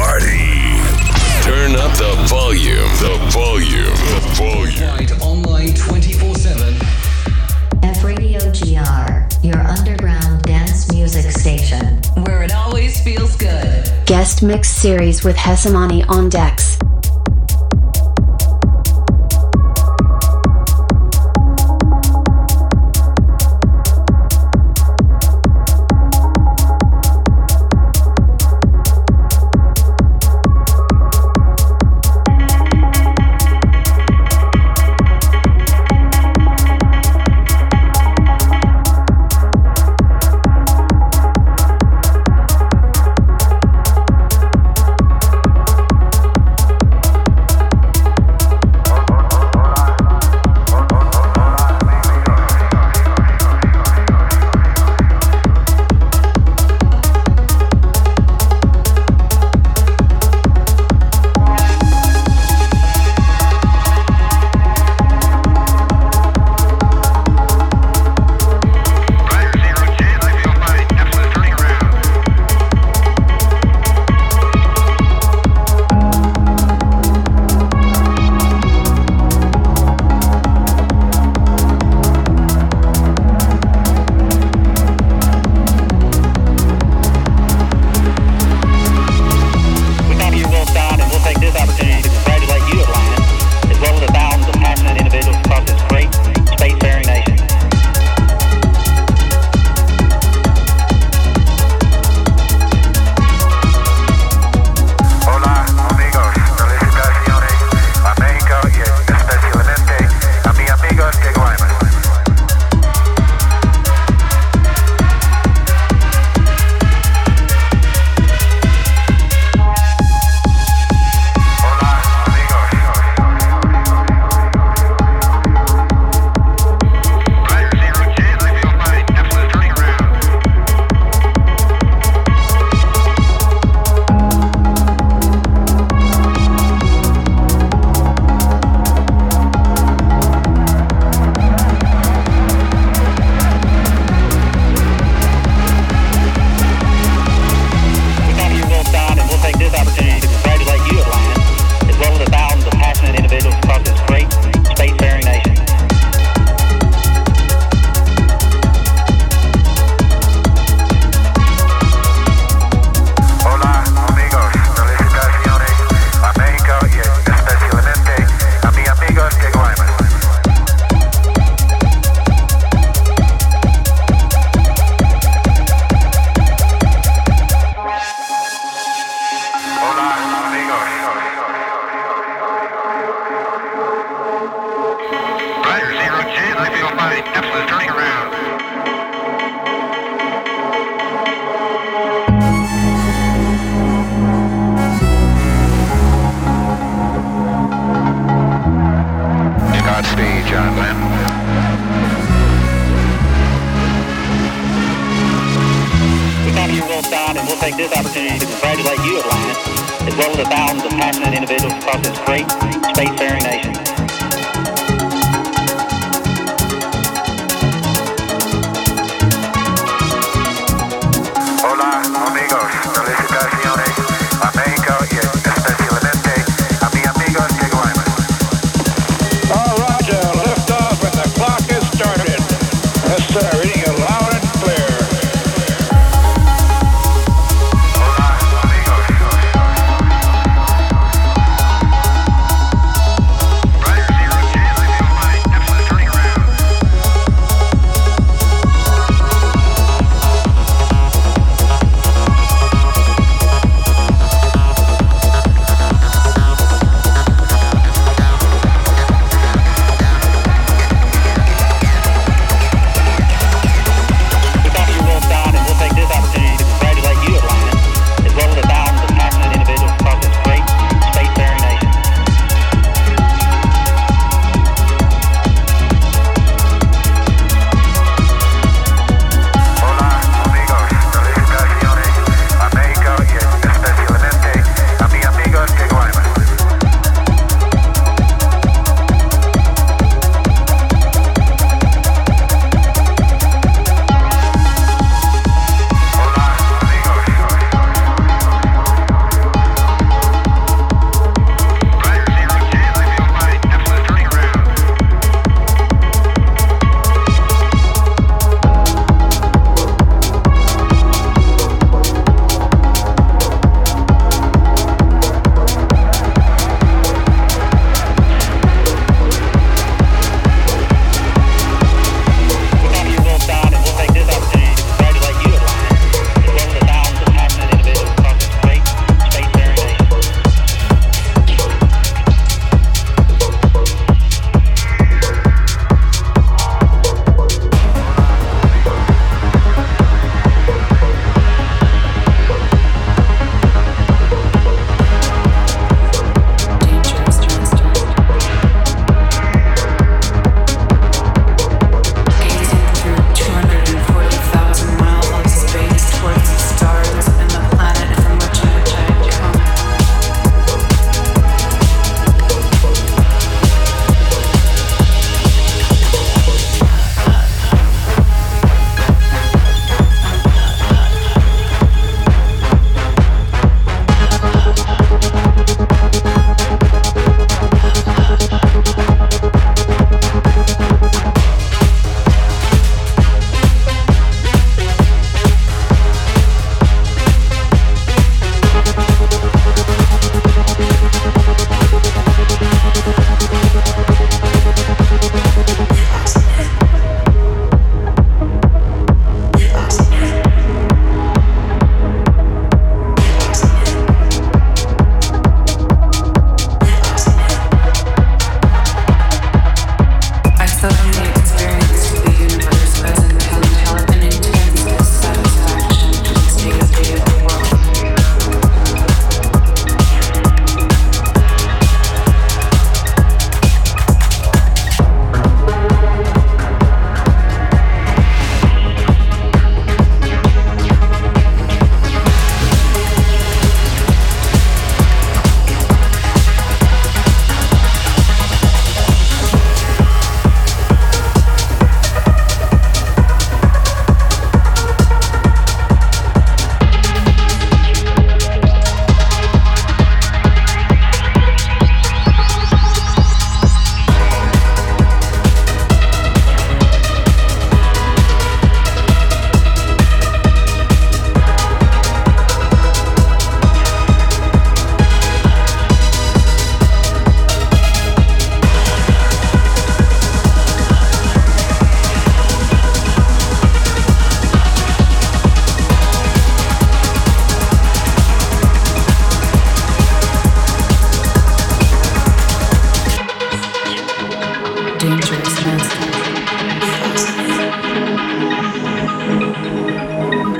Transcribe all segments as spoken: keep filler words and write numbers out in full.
party. Turn up the volume, the volume, the volume. Online twenty-four seven. F-Radio G R, your underground dance music station, where it always feels good. Guest mix series with HESEMANI on decks.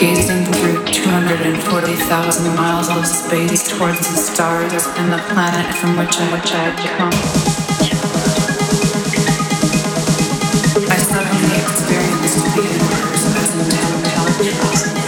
gazing through two hundred forty thousand miles of space towards the stars and the planet from which I, which I had come. I suddenly experienced the universe as intelligent intelligence.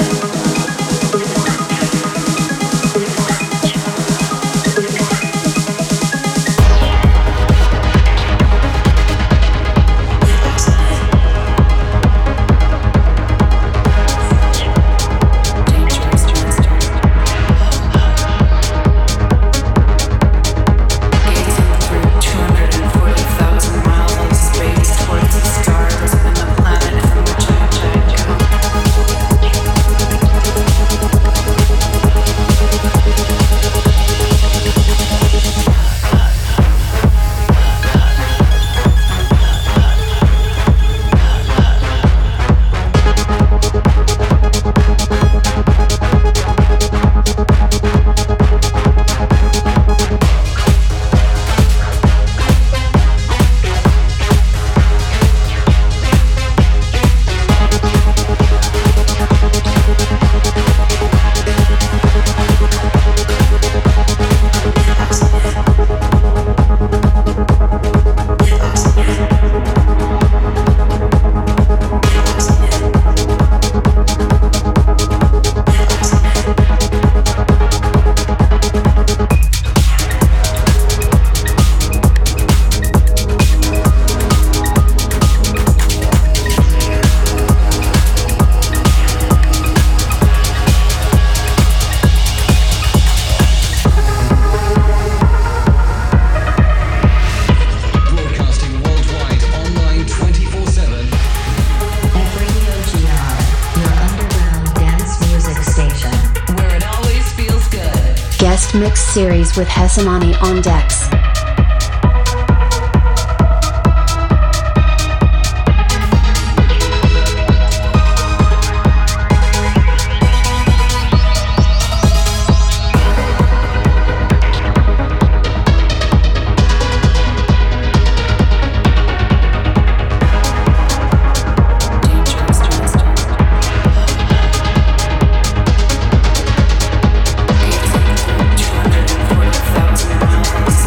Mix series with HESEMANI on decks.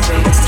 Space.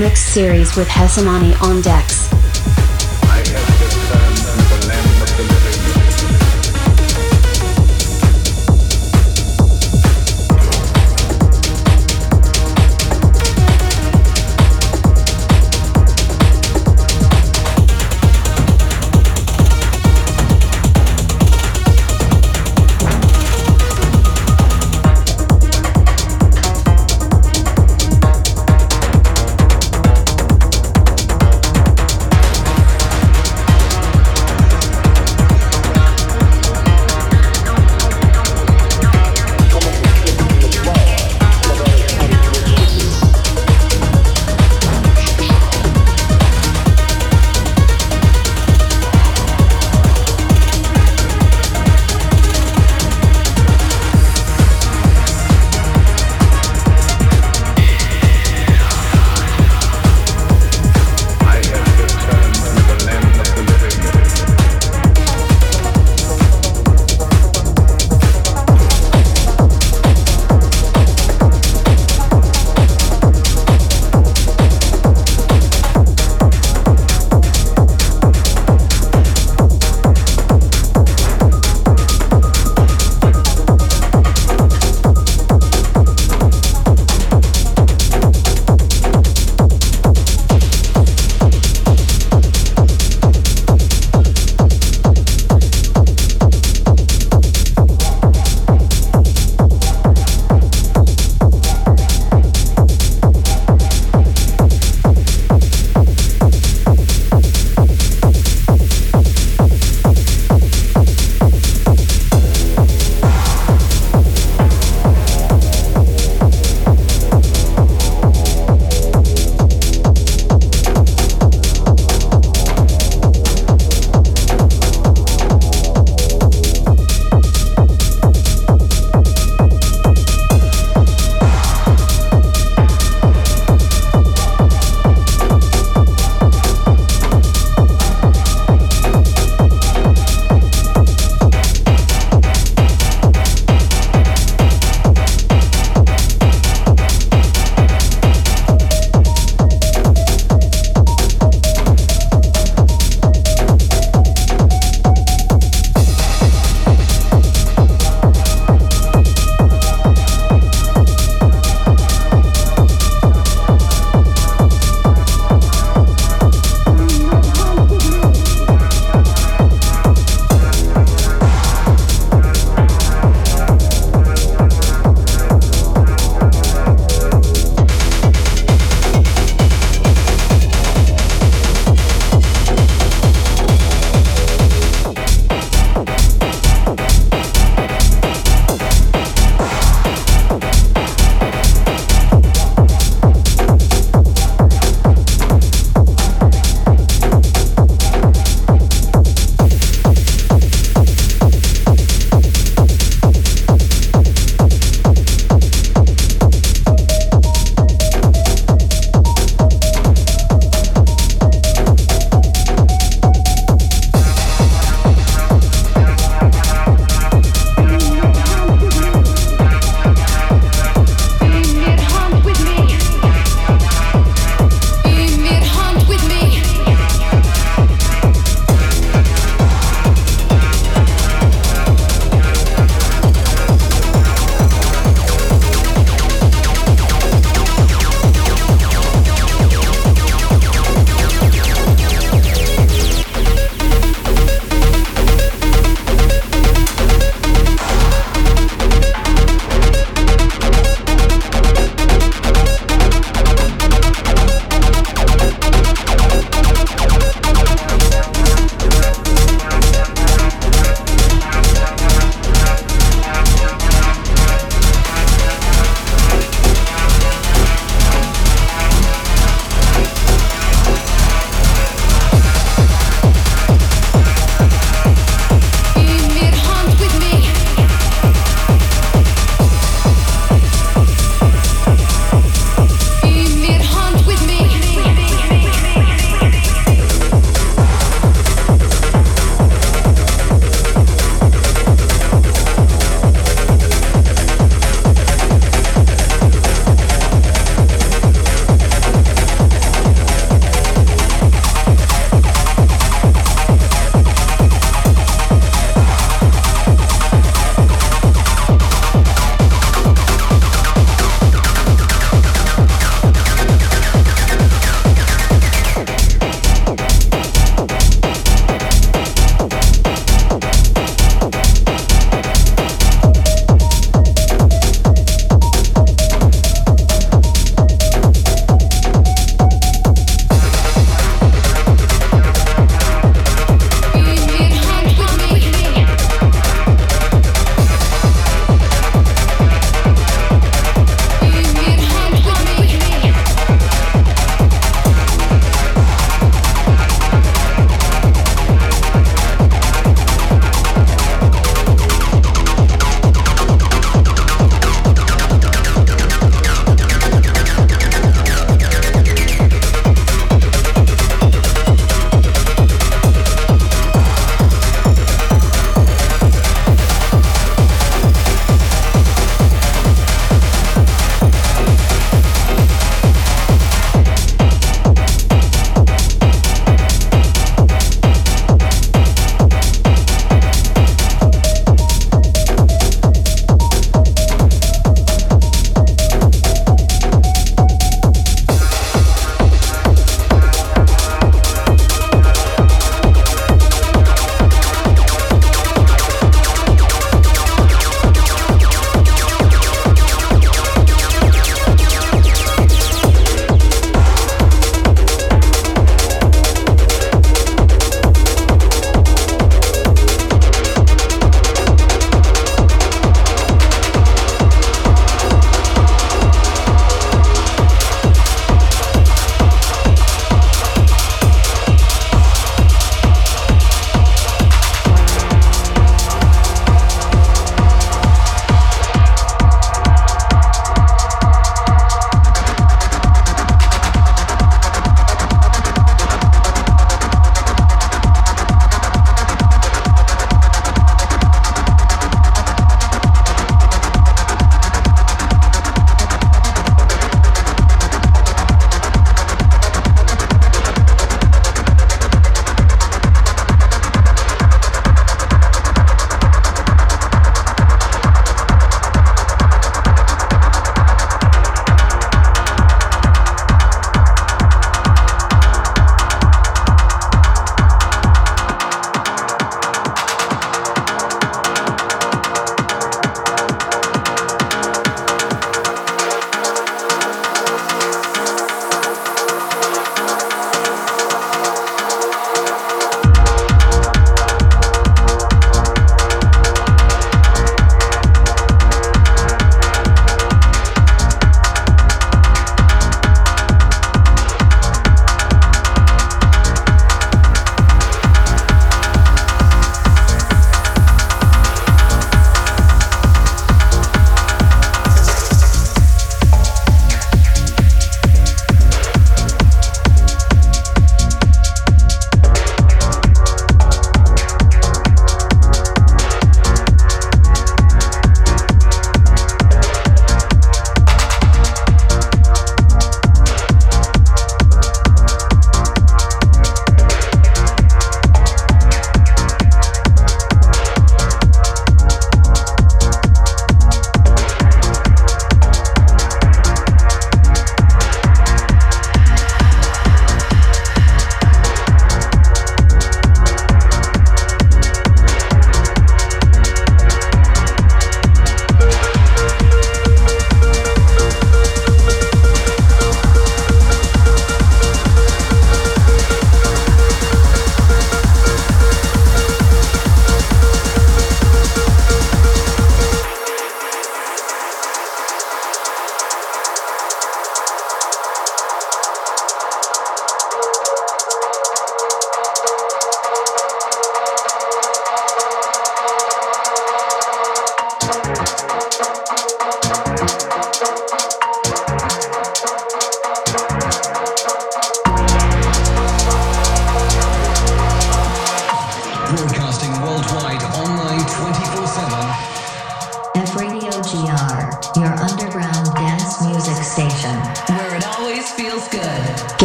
mix series with HESEMANI on decks.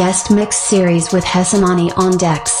guest mix series with HESEMANI on decks.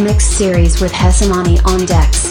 Mix series with HESEMANI on decks.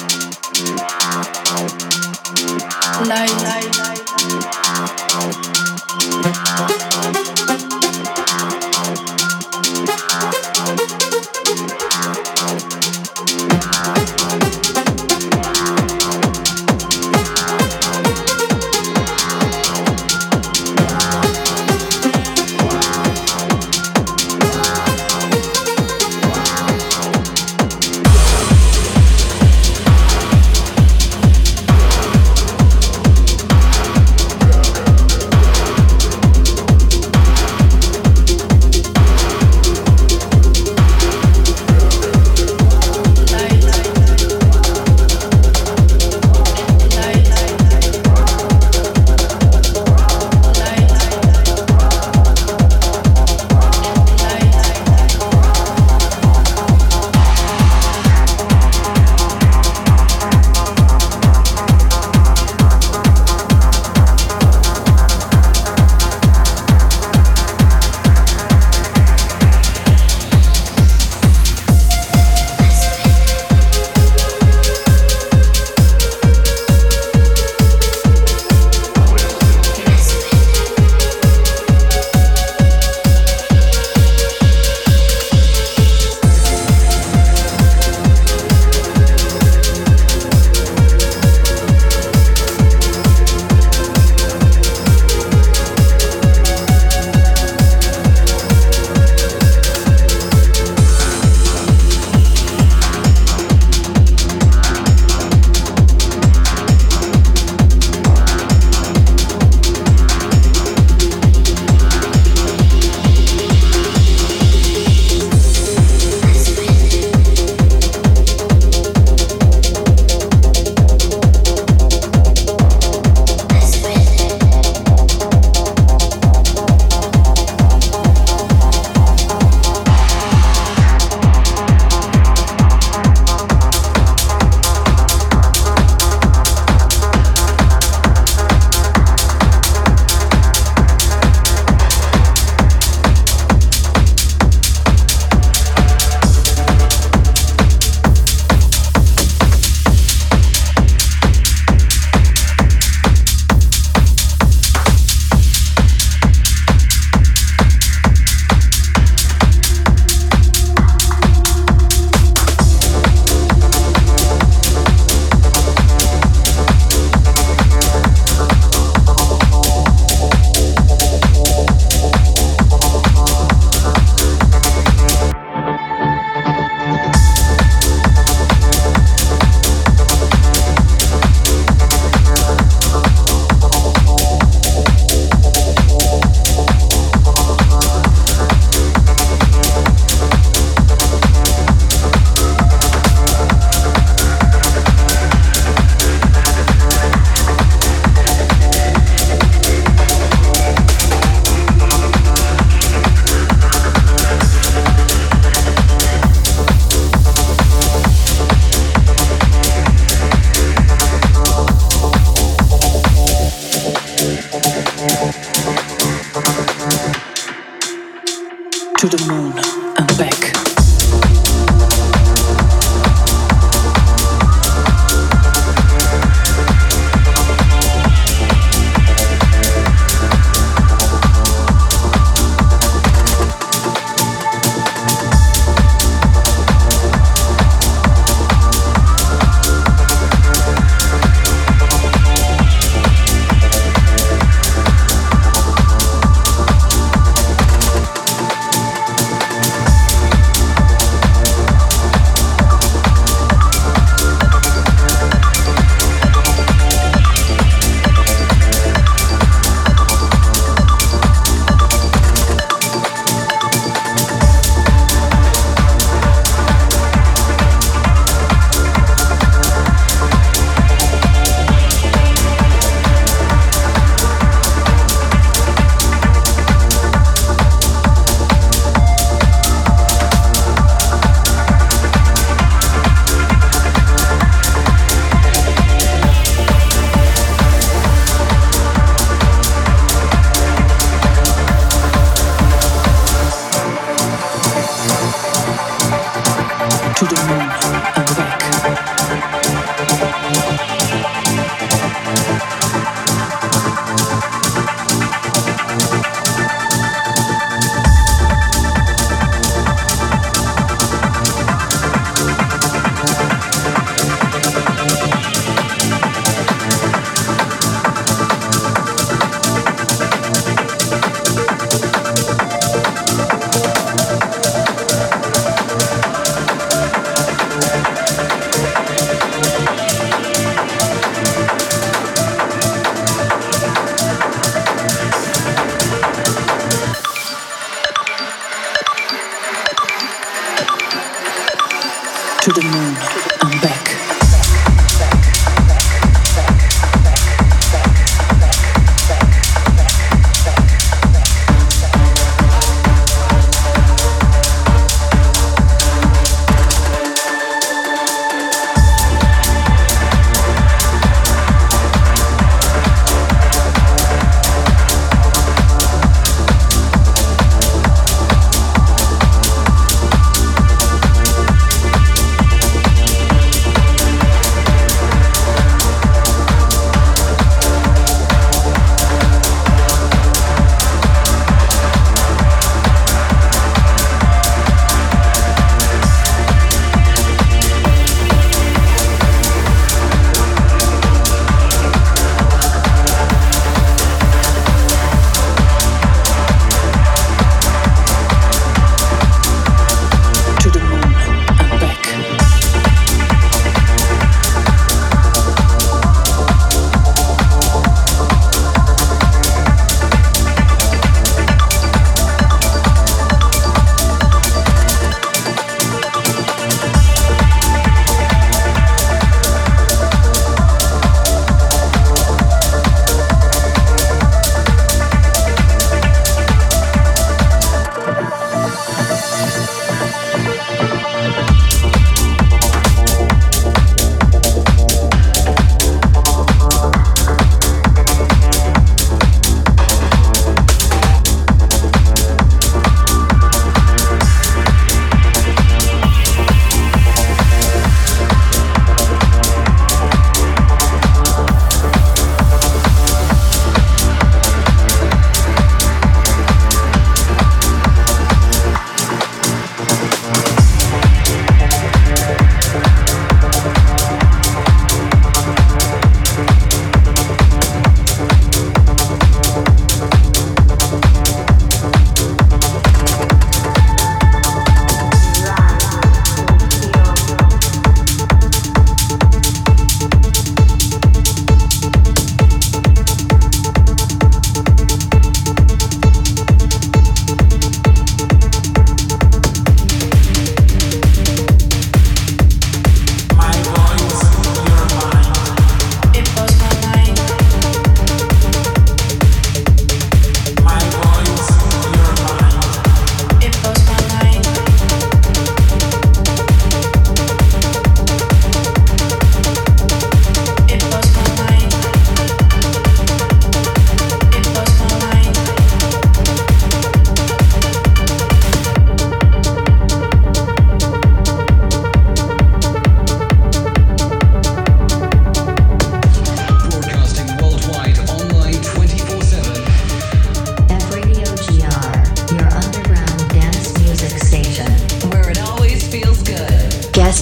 to the moon, I'm back.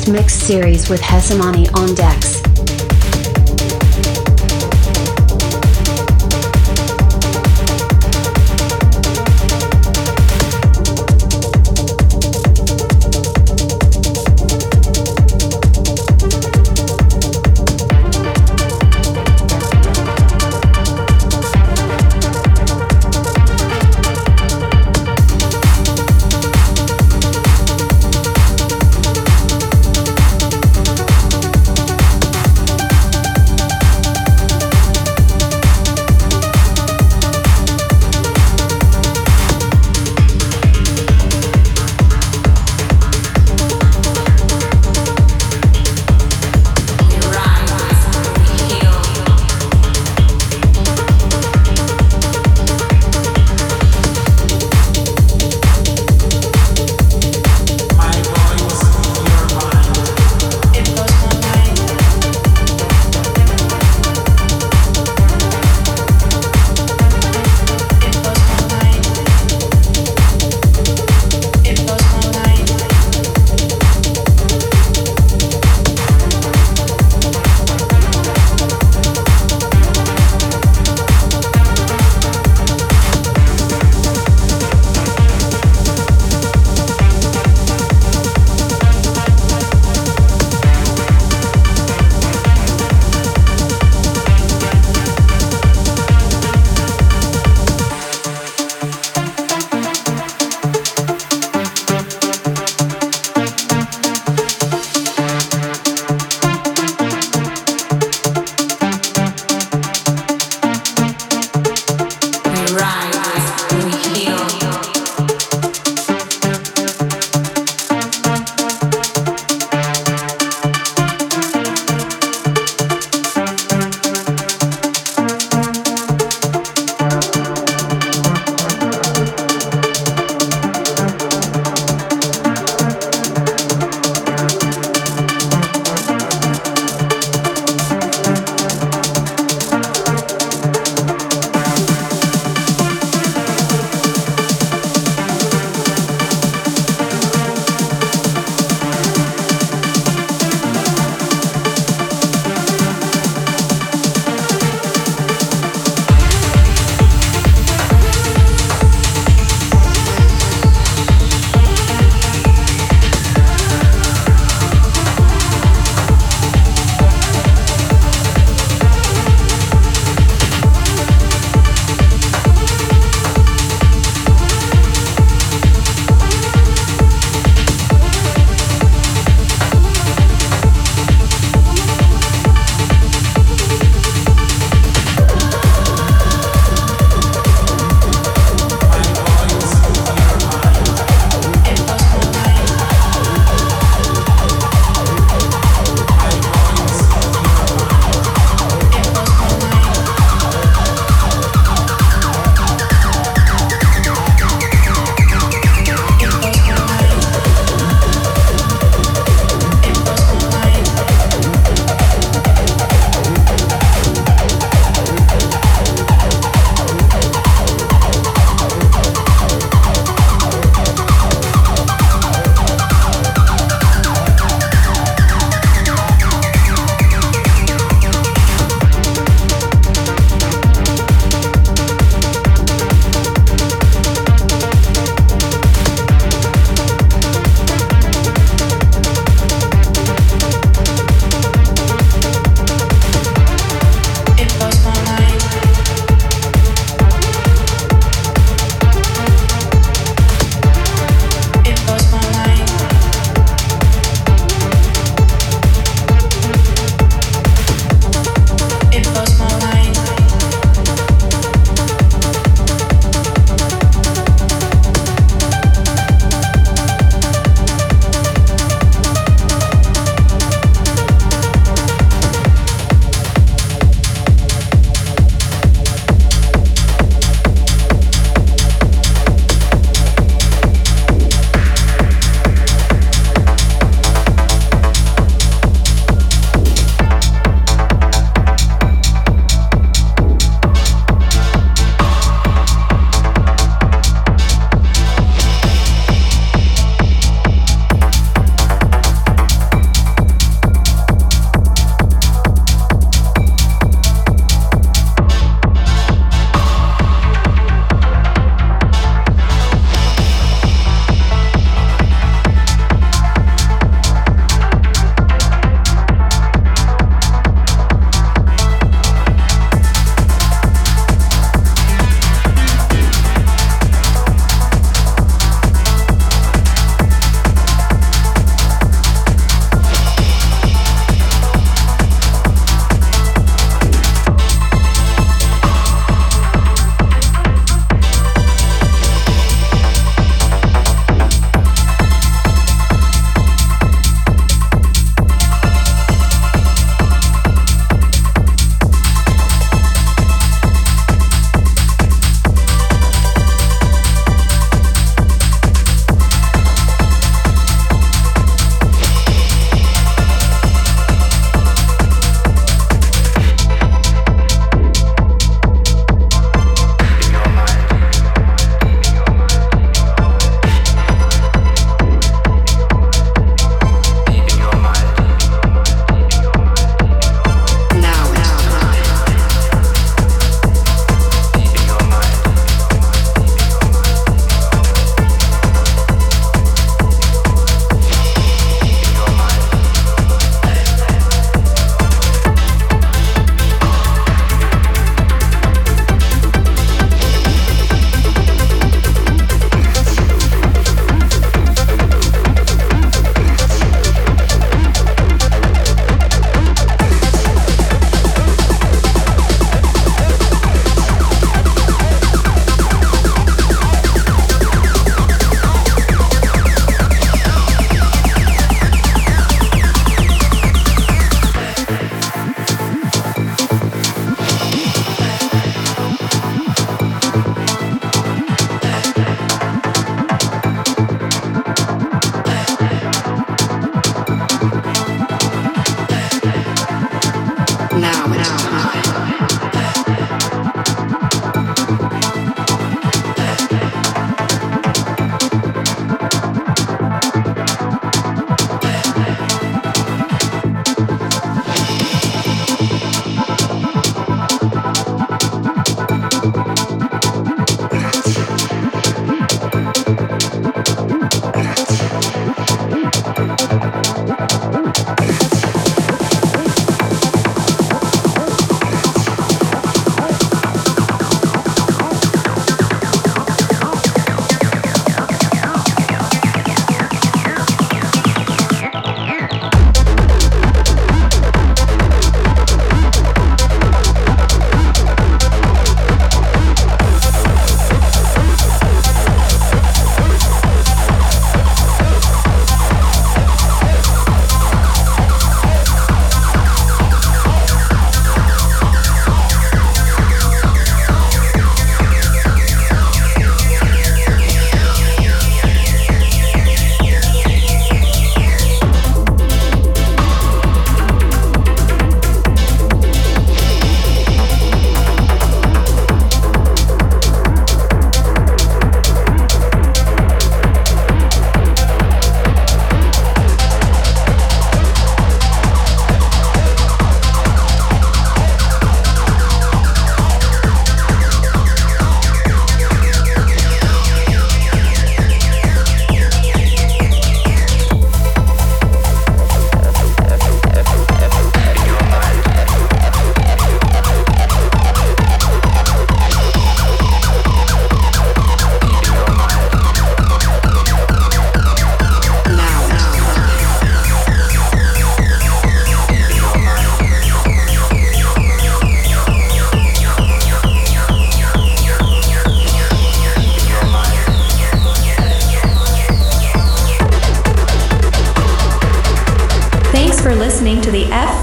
Mix series with HESEMANI on Dex.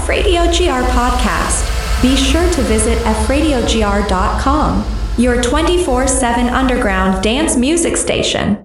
F-Radio G R podcast. Be sure to visit F Radio G R dot com, your twenty-four seven underground dance music station.